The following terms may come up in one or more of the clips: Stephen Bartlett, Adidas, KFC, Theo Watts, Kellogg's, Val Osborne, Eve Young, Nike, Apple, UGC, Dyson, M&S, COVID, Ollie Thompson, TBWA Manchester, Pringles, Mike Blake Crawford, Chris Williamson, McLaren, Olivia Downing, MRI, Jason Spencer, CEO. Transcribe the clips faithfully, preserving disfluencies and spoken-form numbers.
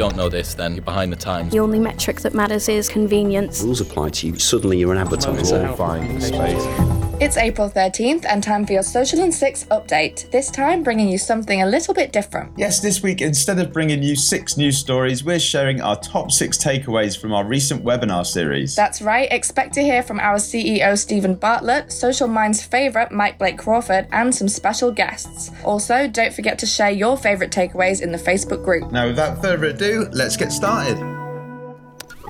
don't know this, then you're behind the times. The only metric that matters is convenience. Rules apply to you. Suddenly you're an advertiser. It's April thirteenth and time for your Social and Six update, this time bringing you something a little bit different. Yes, this week, instead of bringing you six news stories, we're sharing our top six takeaways from our recent webinar series. That's right, expect to hear from our C E O Stephen Bartlett, Social Mind's favourite Mike Blake Crawford, and some special guests. Also, don't forget to share your favourite takeaways in the Facebook group. Now, without further ado, let's get started.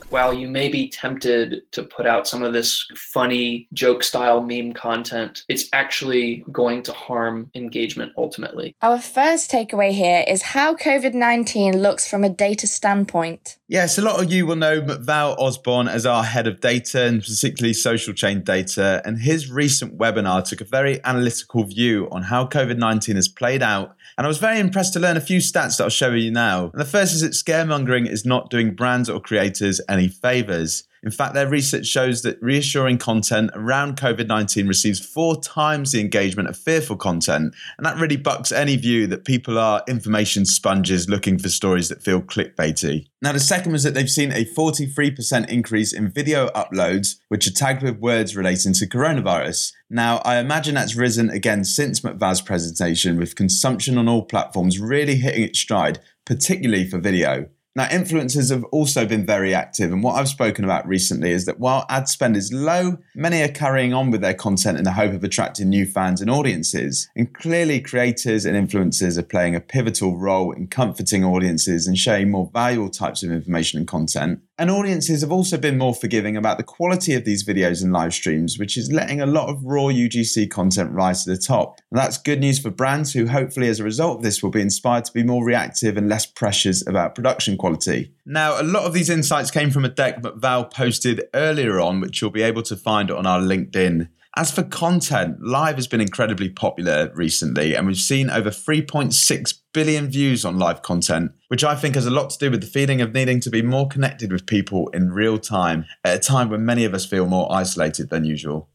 While you may be tempted to put out some of this funny joke style meme content, it's actually going to harm engagement ultimately. Our first takeaway here is how COVID nineteen looks from a data standpoint. Yes, a lot of you will know Val Osborne as our head of data and particularly social chain data. And his recent webinar took a very analytical view on how COVID nineteen has played out. And I was very impressed to learn a few stats that I'll show you now. And the first is that scaremongering is not doing brands or creators any favors. In fact, their research shows that reassuring content around COVID nineteen receives four times the engagement of fearful content. And that really bucks any view that people are information sponges looking for stories that feel clickbaity. Now, the second was that they've seen a forty-three percent increase in video uploads, which are tagged with words relating to coronavirus. Now, I imagine that's risen again since McVal's presentation, with consumption on all platforms really hitting its stride, particularly for video. Now, influencers have also been very active, and what I've spoken about recently is that while ad spend is low, many are carrying on with their content in the hope of attracting new fans and audiences. And clearly, creators and influencers are playing a pivotal role in comforting audiences and sharing more valuable types of information and content. And audiences have also been more forgiving about the quality of these videos and live streams, which is letting a lot of raw U G C content rise to the top. And that's good news for brands who hopefully as a result of this will be inspired to be more reactive and less precious about production quality. Now, a lot of these insights came from a deck that Val posted earlier on, which you'll be able to find on our LinkedIn. As for content, live has been incredibly popular recently, and we've seen over three point six billion views on live content, which I think has a lot to do with the feeling of needing to be more connected with people in real time at a time when many of us feel more isolated than usual.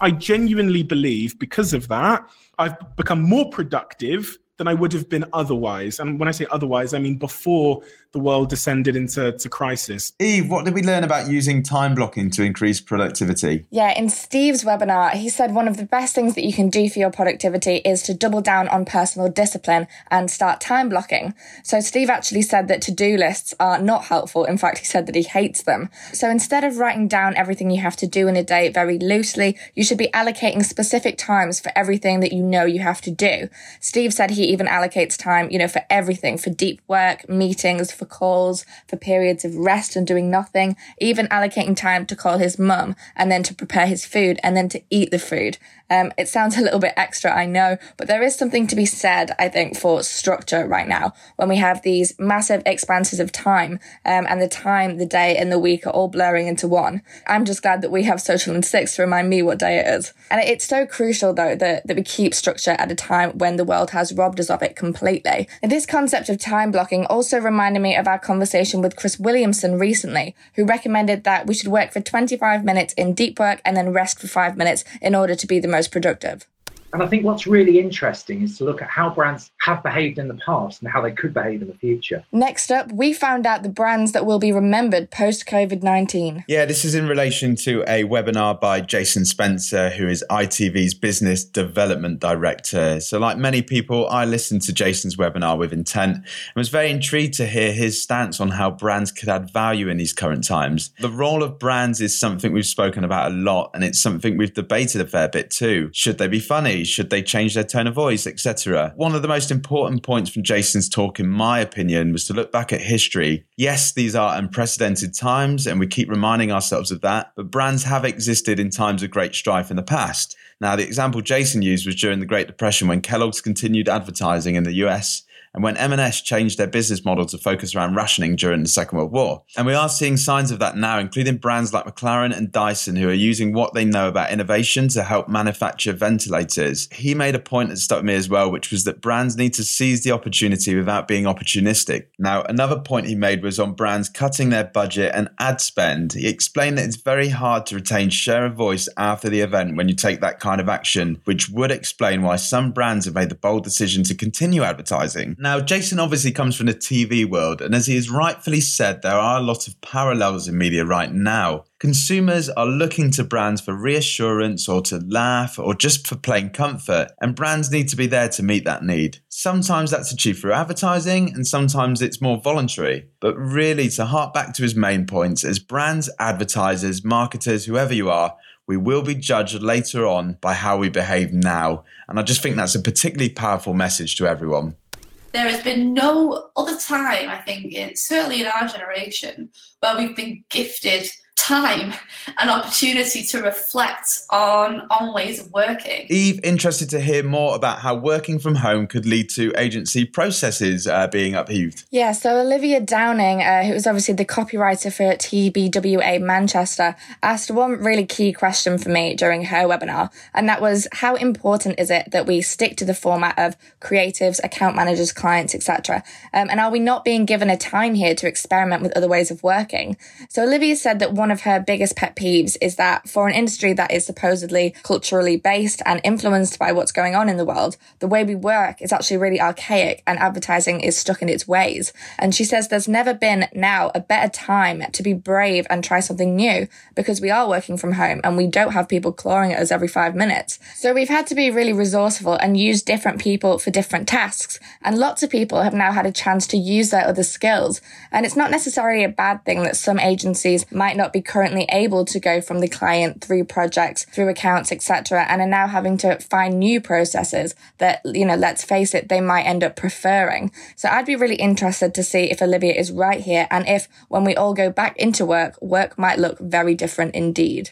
I genuinely believe because of that, I've become more productive than I would have been otherwise. And when I say otherwise, I mean before the world descended into to crisis. Eve, what did we learn about using time blocking to increase productivity? Yeah, in Steve's webinar, he said one of the best things that you can do for your productivity is to double down on personal discipline and start time blocking. So Steve actually said that to-do lists are not helpful. In fact, he said that he hates them. So instead of writing down everything you have to do in a day very loosely, you should be allocating specific times for everything that you know you have to do. Steve said he even allocates time, you know, for everything, for deep work, meetings, for calls, for periods of rest and doing nothing, even allocating time to call his mum and then to prepare his food and then to eat the food. Um, it sounds a little bit extra, I know, but there is something to be said, I think, for structure right now when we have these massive expanses of time um, and the time, the day and the week are all blurring into one. I'm just glad that we have Social and Six to remind me what day it is. And it's so crucial, though, that, that we keep structure at a time when the world has robbed us of it completely. And this concept of time blocking also reminded me of our conversation with Chris Williamson recently, who recommended that we should work for twenty-five minutes in deep work and then rest for five minutes in order to be the most productive. And I think what's really interesting is to look at how brands have behaved in the past and how they could behave in the future. Next up, we found out the brands that will be remembered post-COVID nineteen. Yeah, this is in relation to a webinar by Jason Spencer, who is I T V's Business Development Director. So like many people, I listened to Jason's webinar with intent and was very intrigued to hear his stance on how brands could add value in these current times. The role of brands is something we've spoken about a lot, and it's something we've debated a fair bit too. Should they be funny? Should they change their tone of voice, et cetera? One of the most important points from Jason's talk, in my opinion, was to look back at history. Yes, these are unprecedented times, and we keep reminding ourselves of that, but brands have existed in times of great strife in the past. Now, the example Jason used was during the Great Depression when Kellogg's continued advertising in the U S, and when M and S changed their business model to focus around rationing during the Second World War. And we are seeing signs of that now, including brands like McLaren and Dyson, who are using what they know about innovation to help manufacture ventilators. He made a point that stuck with me as well, which was that brands need to seize the opportunity without being opportunistic. Now, another point he made was on brands cutting their budget and ad spend. He explained that it's very hard to retain share of voice after the event when you take that kind of action, which would explain why some brands have made the bold decision to continue advertising. Now, Jason obviously comes from the T V world, and as he has rightfully said, there are a lot of parallels in media right now. Consumers are looking to brands for reassurance or to laugh or just for plain comfort, and brands need to be there to meet that need. Sometimes that's achieved through advertising, and sometimes it's more voluntary. But really, to hark back to his main points, as brands, advertisers, marketers, whoever you are, we will be judged later on by how we behave now. And I just think that's a particularly powerful message to everyone. There has been no other time, I think, in, certainly in our generation, where we've been gifted time and opportunity to reflect on, on ways of working. Eve, interested to hear more about how working from home could lead to agency processes uh, being upheaved. Yeah, so Olivia Downing, uh, who was obviously the copywriter for T B W A Manchester, asked one really key question for me during her webinar, and that was, how important is it that we stick to the format of creatives, account managers, clients, et cetera? Um, and are we not being given a time here to experiment with other ways of working? So Olivia said that one of her biggest pet peeves is that for an industry that is supposedly culturally based and influenced by what's going on in the world, the way we work is actually really archaic and advertising is stuck in its ways. And she says there's never been now a better time to be brave and try something new because we are working from home and we don't have people clawing at us every five minutes. So we've had to be really resourceful and use different people for different tasks. And lots of people have now had a chance to use their other skills. And it's not necessarily a bad thing that some agencies might not be currently able to go from the client through projects, through accounts, et cetera, and are now having to find new processes that, you know, let's face it, they might end up preferring. So I'd be really interested to see if Olivia is right here and if, when we all go back into work, work might look very different indeed.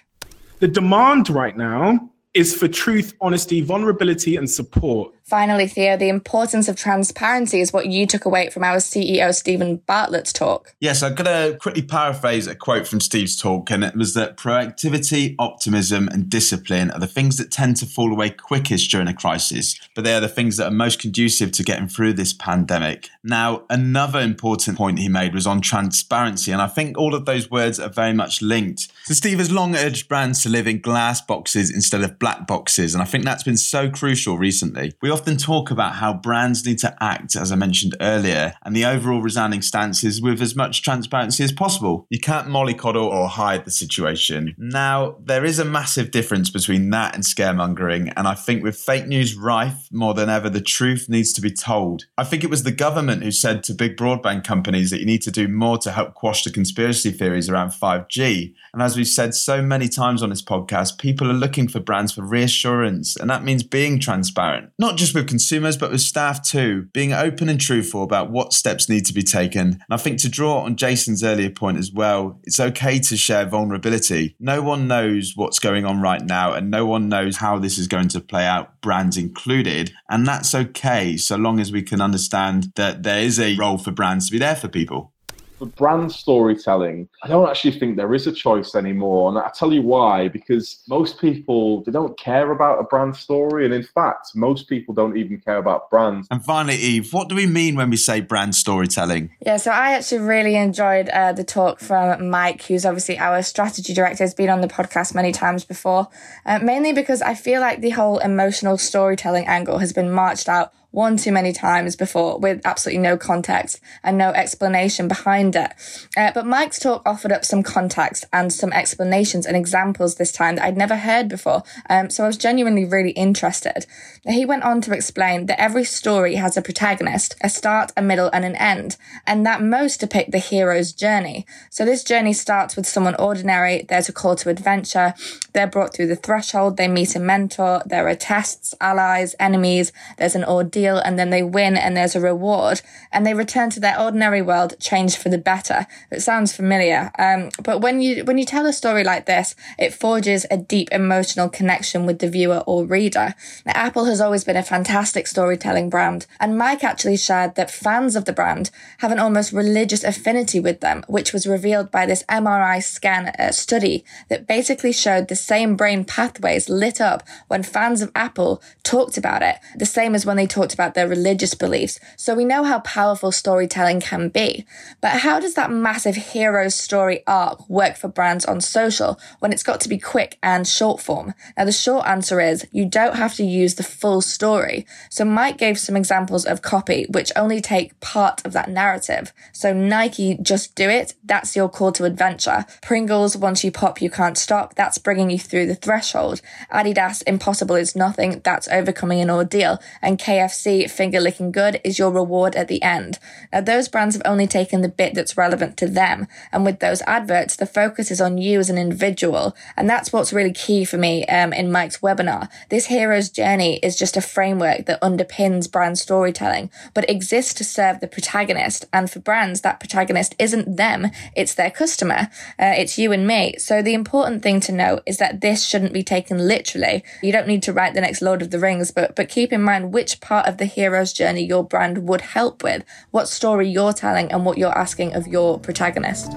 The demand right now is for truth, honesty, vulnerability, and support. Finally, Theo, the importance of transparency is what you took away from our C E O, Stephen Bartlett's talk. Yes, I'm going to quickly paraphrase a quote from Steve's talk, and it was that proactivity, optimism, and discipline are the things that tend to fall away quickest during a crisis, but they are the things that are most conducive to getting through this pandemic. Now, another important point he made was on transparency, and I think all of those words are very much linked. So Steve has long urged brands to live in glass boxes instead of black boxes, and I think that's been so crucial recently. We often talk about how brands need to act, as I mentioned earlier, and the overall resounding stance is with as much transparency as possible. You can't mollycoddle or hide the situation. Now, there is a massive difference between that and scaremongering, and I think with fake news rife more than ever, the truth needs to be told. I think it was the government who said to big broadband companies that you need to do more to help quash the conspiracy theories around five G. And as we've said so many times on this podcast, people are looking for brands for reassurance, and that means being transparent. Not just with consumers, but with staff too, being open and truthful about what steps need to be taken. And I think to draw on Jason's earlier point as well, it's okay to share vulnerability. No one knows what's going on right now, and no one knows how this is going to play out, brands included. And that's okay, so long as we can understand that there is a role for brands to be there for people. For brand storytelling, I don't actually think there is a choice anymore. And I'll tell you why, because most people, they don't care about a brand story. And in fact, most people don't even care about brands. And finally, Eve, what do we mean when we say brand storytelling? Yeah, so I actually really enjoyed uh, the talk from Mike, who's obviously our strategy director, has been on the podcast many times before, uh, mainly because I feel like the whole emotional storytelling angle has been marched out one too many times before with absolutely no context and no explanation behind it. Uh, but Mike's talk offered up some context and some explanations and examples this time that I'd never heard before. Um, so I was genuinely really interested. He went on to explain that every story has a protagonist, a start, a middle and an end, and that most depict the hero's journey. So this journey starts with someone ordinary, there's a call to adventure, they're brought through the threshold, they meet a mentor, there are tests, allies, enemies, there's an ordeal, and then they win and there's a reward and they return to their ordinary world changed for the better. It sounds familiar. Um, but when you when you tell a story like this, it forges a deep emotional connection with the viewer or reader. Now, Apple has always been a fantastic storytelling brand, and Mike actually shared that fans of the brand have an almost religious affinity with them, which was revealed by this M R I scan uh, study that basically showed the same brain pathways lit up when fans of Apple talked about it, the same as when they talked talked about their religious beliefs, so we know how powerful storytelling can be. But how does that massive hero story arc work for brands on social when it's got to be quick and short form? Now, the short answer is you don't have to use the full story. So Mike gave some examples of copy which only take part of that narrative. So Nike, just do it. That's your call to adventure. Pringles, once you pop, you can't stop. That's bringing you through the threshold. Adidas, impossible is nothing. That's overcoming an ordeal. And K F C, finger licking good, is your reward at the end. Now, those brands have only taken the bit that's relevant to them. And with those adverts, the focus is on you as an individual. And that's what's really key for me um, in Mike's webinar. This hero's journey is just a framework that underpins brand storytelling, but exists to serve the protagonist. And for brands, that protagonist isn't them, it's their customer. Uh, it's you and me. So the important thing to know is that this shouldn't be taken literally. You don't need to write the next Lord of the Rings, but, but keep in mind which part of the hero's journey your brand would help with, what story you're telling and what you're asking of your protagonist.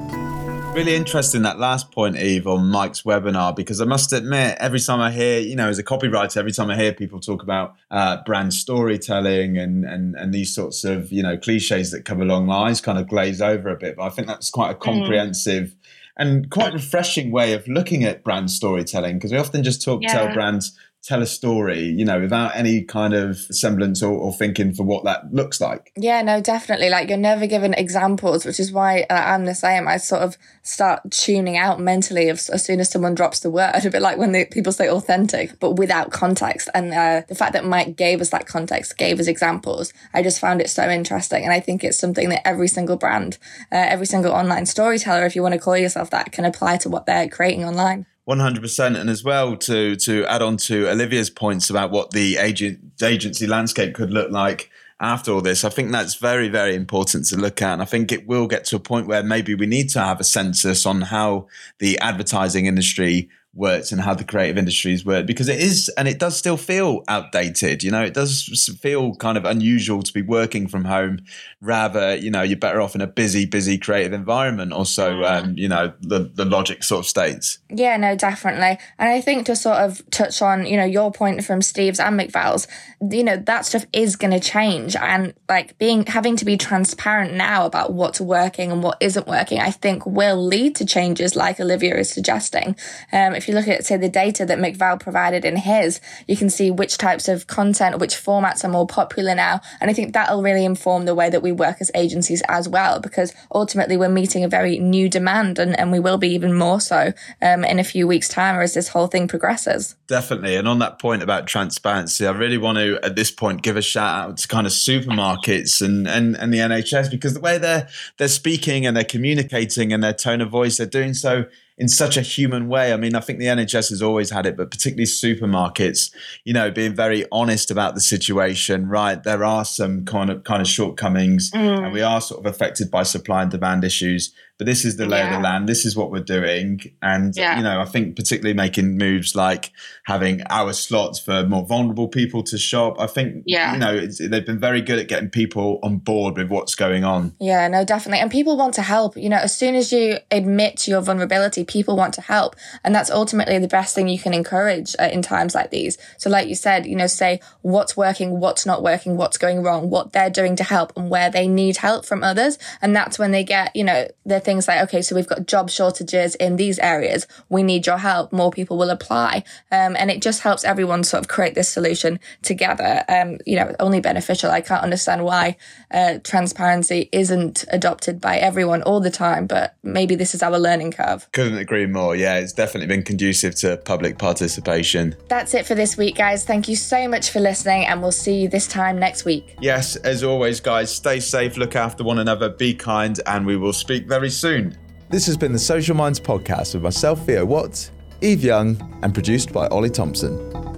Really interesting that last point, Eve, on Mike's webinar, because I must admit, every time I hear, you know, as a copywriter, every time I hear people talk about uh, brand storytelling and, and and these sorts of, you know, cliches that come along, my eyes kind of glaze over a bit. But I think that's quite a comprehensive mm. and quite refreshing way of looking at brand storytelling, because we often just talk, yeah. tell brands, tell a story, you know, without any kind of semblance or, or thinking for what that looks like. Yeah, no, definitely. Like, you're never given examples, which is why uh, I'm the same. I sort of start tuning out mentally if, as soon as someone drops the word, a bit like when they, people say authentic, but without context. And uh, the fact that Mike gave us that context, gave us examples, I just found it so interesting. And I think it's something that every single brand, uh, every single online storyteller, if you want to call yourself that, can apply to what they're creating online. one hundred percent. And as well, to to add on to Olivia's points about what the agent agency landscape could look like after all this, I think that's very, very important to look at. And I think it will get to a point where maybe we need to have a census on how the advertising industry works and how the creative industries work, because it is, and it does still feel outdated. You know, it does feel kind of unusual to be working from home. Rather, you know, you're better off in a busy, busy creative environment, or so, um, you know, the, the logic sort of states. Yeah, no, definitely. And I think to sort of touch on, you know, your point from Steve's and McVal's, you know, that stuff is going to change. And like being, having to be transparent now about what's working and what isn't working, I think will lead to changes like Olivia is suggesting. Um, if If you look at, say, the data that McVal provided in his, you can see which types of content, which formats are more popular now. And I think that'll really inform the way that we work as agencies as well, because ultimately we're meeting a very new demand, and, and we will be even more so um, in a few weeks' time, or as this whole thing progresses. Definitely. And on that point about transparency, I really want to, at this point, give a shout out to kind of supermarkets and, and, and the N H S, because the way they're, they're speaking and they're communicating and their tone of voice, they're doing so in such a human way. I mean, I think the N H S has always had it, but particularly supermarkets, you know, being very honest about the situation, right? There are some kind of kind of shortcomings mm. and we are sort of affected by supply and demand issues, but this is the lay yeah. of the land. This is what we're doing. And, yeah. you know, I think particularly making moves like having hour slots for more vulnerable people to shop. I think, yeah. you know, it's, they've been very good at getting people on board with what's going on. Yeah, no, definitely. And people want to help. You know, as soon as you admit to your vulnerability, people want to help. And that's ultimately the best thing you can encourage uh, in times like these. So like you said, you know, say what's working, what's not working, what's going wrong, what they're doing to help and where they need help from others. And that's when they get, you know, they're things like, okay, so we've got job shortages in these areas. We need your help. More people will apply. Um, and it just helps everyone sort of create this solution together. Um, you know, only beneficial. I can't understand why uh, transparency isn't adopted by everyone all the time, but maybe this is our learning curve. Good. Agree more. Yeah, it's definitely been conducive to public participation. That's it for this week, guys. Thank you so much for listening, and we'll see you this time next week. Yes, as always, guys, stay safe, look after one another, be kind, and we will speak very soon. This has been the Social Minds Podcast with myself, Theo Watts, Eve Young, and produced by Ollie Thompson.